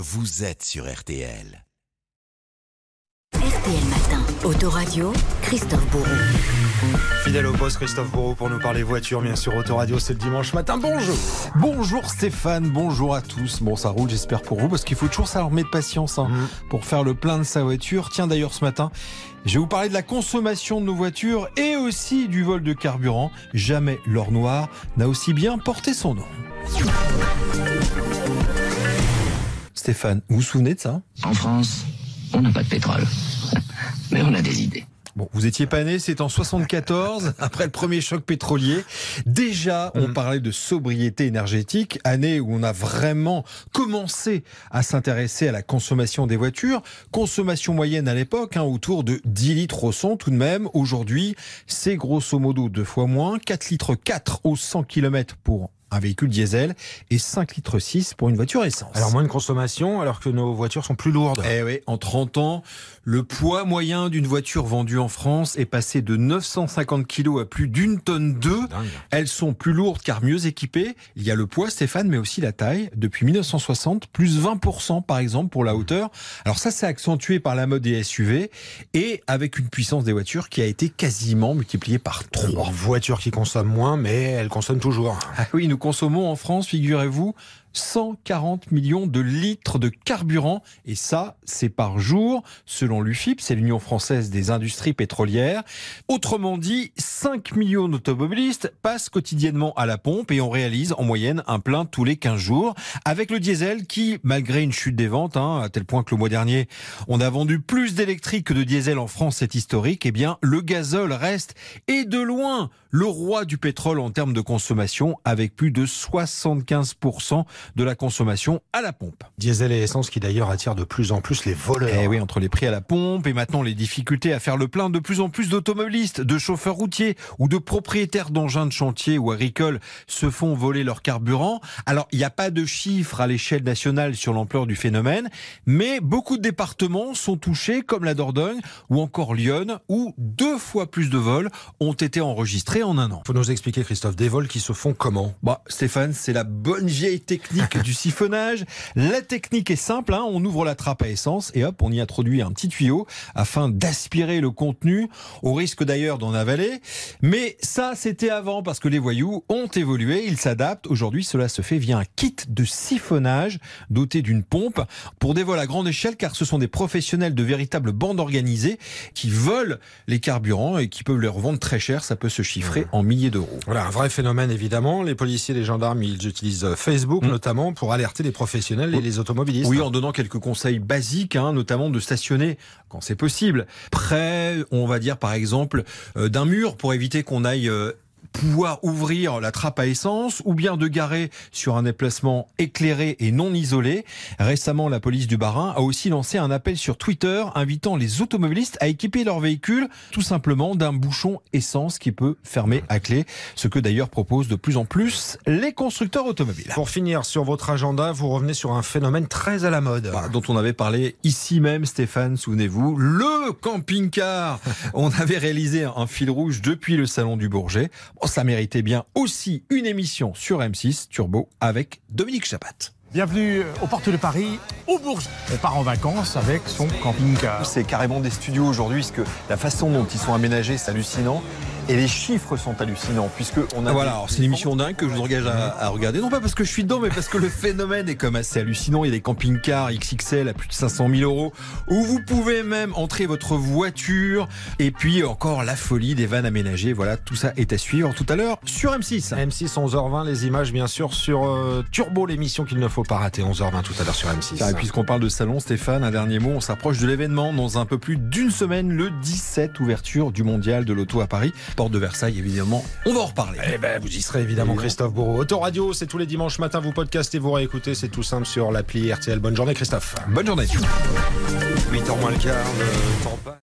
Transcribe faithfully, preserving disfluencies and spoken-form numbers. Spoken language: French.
Vous êtes sur R T L. R T L Matin, Autoradio, Christophe Bourreau. Fidèle au poste, Christophe Bourreau pour nous parler voiture, bien sûr, Autoradio, c'est le dimanche matin. Bonjour Bonjour Stéphane, bonjour à tous. Bon, ça roule, j'espère pour vous, parce qu'il faut toujours s'armer de patience hein, mmh. pour faire le plein de sa voiture. Tiens, d'ailleurs, ce matin, je vais vous parler de la consommation de nos voitures et aussi du vol de carburant. Jamais l'or noir n'a aussi bien porté son nom. Stéphane, vous vous souvenez de ça ? En France, on n'a pas de pétrole, mais on a des idées. Bon, vous étiez pas né, c'est en soixante-quatorze, après le premier choc pétrolier. Déjà, on parlait de sobriété énergétique, année où on a vraiment commencé à s'intéresser à la consommation des voitures. Consommation moyenne à l'époque, hein, autour de dix litres au cent tout de même. Aujourd'hui, c'est grosso modo deux fois moins, quatre litres quatre au cent kilomètres pour un véhicule diesel et cinq litres six pour une voiture essence. Alors moins de consommation alors que nos voitures sont plus lourdes. Eh oui, en trente ans, le poids moyen d'une voiture vendue en France est passé de neuf cent cinquante kilos à plus d'une tonne deux. Elles sont plus lourdes car mieux équipées. Il y a le poids, Stéphane, mais aussi la taille. Depuis mille neuf cent soixante, plus vingt pour cent par exemple pour la hauteur. Alors ça, c'est accentué par la mode des S U V et avec une puissance des voitures qui a été quasiment multipliée par trois. Voitures qui consomment moins, mais elles consomment toujours. Ah oui, nous consommons en France, figurez-vous, cent quarante millions de litres de carburant. Et ça, c'est par jour, selon l'U F I P, c'est l'Union française des industries pétrolières. Autrement dit, cinq millions d'automobilistes passent quotidiennement à la pompe et on réalise en moyenne un plein tous les quinze jours. Avec le diesel qui, malgré une chute des ventes, hein, à tel point que le mois dernier, on a vendu plus d'électrique que de diesel en France, c'est historique, eh bien, le gazole reste, et de loin, le roi du pétrole en termes de consommation, avec plus de soixante-quinze pour cent de la consommation à la pompe. Diesel et essence qui d'ailleurs attirent de plus en plus les voleurs. Eh oui, entre les prix à la pompe et maintenant les difficultés à faire le plein, de plus en plus d'automobilistes, de chauffeurs routiers ou de propriétaires d'engins de chantier ou agricoles se font voler leur carburant. Alors, il n'y a pas de chiffres à l'échelle nationale sur l'ampleur du phénomène, mais beaucoup de départements sont touchés, comme la Dordogne ou encore Lyon, où deux fois plus de vols ont été enregistrés en un an. Faut nous expliquer, Christophe, des vols qui se font comment ? Bah, Stéphane, c'est la bonne vieille technique du siphonnage. La technique est simple, hein, on ouvre la trappe à essence et hop, on y introduit un petit tuyau afin d'aspirer le contenu, au risque d'ailleurs d'en avaler. Mais ça, c'était avant, parce que les voyous ont évolué, ils s'adaptent. Aujourd'hui, cela se fait via un kit de siphonnage doté d'une pompe pour des vols à grande échelle, car ce sont des professionnels de véritables bandes organisées qui volent les carburants et qui peuvent les revendre très cher. Ça peut se chiffrer en milliers d'euros. Voilà, un vrai phénomène évidemment. Les policiers, les gendarmes, ils utilisent Facebook, mmh. notamment pour alerter les professionnels et les automobilistes. Oui, en donnant quelques conseils basiques, hein, notamment de stationner, quand c'est possible, près, on va dire par exemple, euh, d'un mur pour éviter qu'on aille euh, pouvoir ouvrir la trappe à essence, ou bien de garer sur un déplacement éclairé et non isolé. Récemment, la police du Bas-Rhin a aussi lancé un appel sur Twitter invitant les automobilistes à équiper leur véhicule tout simplement d'un bouchon essence qui peut fermer à clé, ce que d'ailleurs proposent de plus en plus les constructeurs automobiles. Pour finir, sur votre agenda, vous revenez sur un phénomène très à la mode. Bah, dont on avait parlé ici même, Stéphane, souvenez-vous, le camping-car. On avait réalisé un fil rouge depuis le salon du Bourget. Ça méritait bien aussi une émission sur M six Turbo avec Dominique Chapatte. Bienvenue aux Portes de Paris, au Bourget. On part en vacances avec son camping-car. C'est carrément des studios aujourd'hui, parce que la façon dont ils sont aménagés, c'est hallucinant. Et les chiffres sont hallucinants, puisque on a... Voilà, alors c'est une émission dingue que je vous engage à, à regarder. Non pas parce que je suis dedans, mais parce que le phénomène est comme assez hallucinant. Il y a des camping-cars X X L à plus de cinq cent mille euros, où vous pouvez même entrer votre voiture. Et puis encore la folie des vannes aménagées. Voilà, tout ça est à suivre tout à l'heure sur M six. M six, onze heures vingt, les images bien sûr sur euh, Turbo, l'émission qu'il ne faut pas rater. onze heures vingt tout à l'heure sur M six. Et puisqu'on parle de salon, Stéphane, un dernier mot, on s'approche de l'événement dans un peu plus d'une semaine, le dix-sept, ouverture du Mondial de l'Auto à Paris. Porte de Versailles, évidemment, on va en reparler. Eh ben, vous y serez évidemment, évidemment. Christophe Bourreau. Autoradio, c'est tous les dimanches matin, vous podcastez, vous réécoutez, c'est tout simple sur l'appli R T L. Bonne journée, Christophe. Bonne journée. huit heures moins le quart, le temps passe.